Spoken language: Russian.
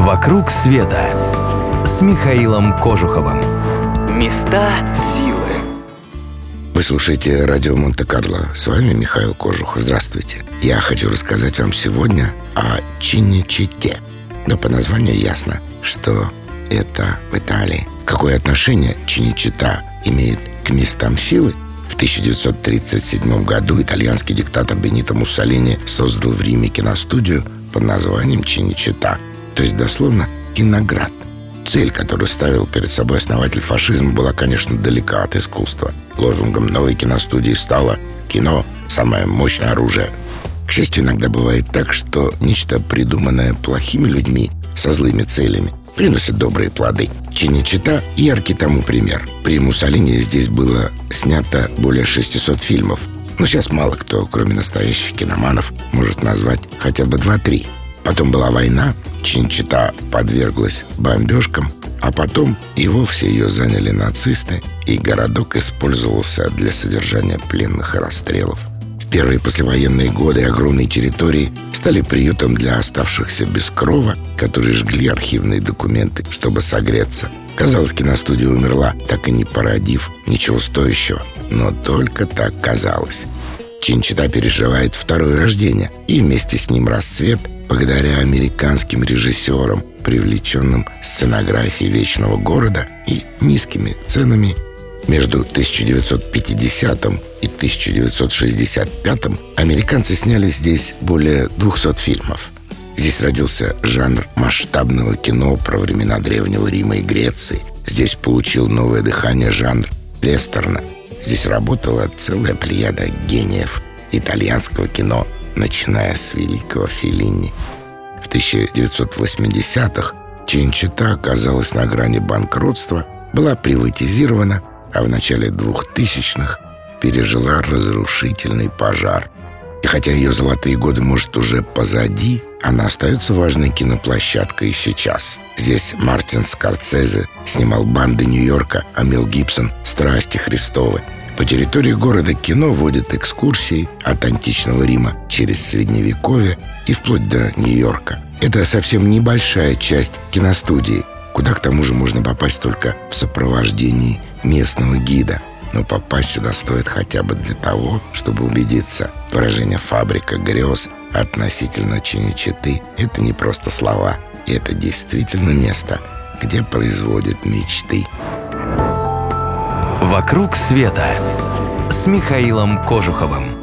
«Вокруг света» с Михаилом Кожуховым. Места силы. Вы слушаете радио Монте-Карло. С вами Михаил Кожухов. Здравствуйте. Я хочу рассказать вам сегодня о Чинечитте. Но по названию ясно, что это в Италии. Какое отношение Чинечитта имеет к местам силы? В 1937 году итальянский диктатор Бенито Муссолини создал в Риме киностудию под названием Чинечитта, то есть дословно «Киноград». Цель, которую ставил перед собой основатель фашизма, была, конечно, далека от искусства. Лозунгом новой киностудии стало «Кино – самое мощное оружие». К счастью, иногда бывает так, что нечто, придуманное плохими людьми со злыми целями, приносит добрые плоды. Чинечитта – яркий тому пример. При Муссолини здесь было снято более 600 фильмов. Но сейчас мало кто, кроме настоящих киноманов, может назвать хотя бы 2-3. Потом была война, Чинечитта подверглась бомбежкам, а потом и вовсе ее заняли нацисты, и городок использовался для содержания пленных и расстрелов. В первые послевоенные годы огромные территории стали приютом для оставшихся без крова, которые жгли архивные документы, чтобы согреться. Казалось, киностудия умерла, так и не породив ничего стоящего. Но только так казалось. Чинечитта переживает второе рождение и вместе с ним расцвет благодаря американским режиссерам, привлеченным сценографией вечного города и низкими ценами. Между 1950 и 1965 американцы сняли здесь более 200 фильмов. Здесь родился жанр масштабного кино про времена Древнего Рима и Греции. Здесь получил новое дыхание жанр вестерна. Здесь работала целая плеяда гениев итальянского кино, начиная с великого Феллини. В 1980-х Чинечитта оказалась на грани банкротства, была приватизирована, а в начале 2000-х пережила разрушительный пожар. И хотя ее золотые годы, может, уже позади, она остается важной киноплощадкой и сейчас. Здесь Мартин Скорсезе снимал «Банды Нью-Йорка», а Мел Гибсон «Страсти Христовы». По территории города кино водят экскурсии от античного Рима через Средневековье и вплоть до Нью-Йорка. Это совсем небольшая часть киностудии, куда, к тому же, можно попасть только в сопровождении местного гида. Но попасть сюда стоит хотя бы для того, чтобы убедиться. Выражение «фабрика грез» относительно Чинечитты — это не просто слова. Это действительно место, где производят мечты. «Вокруг света» с Михаилом Кожуховым.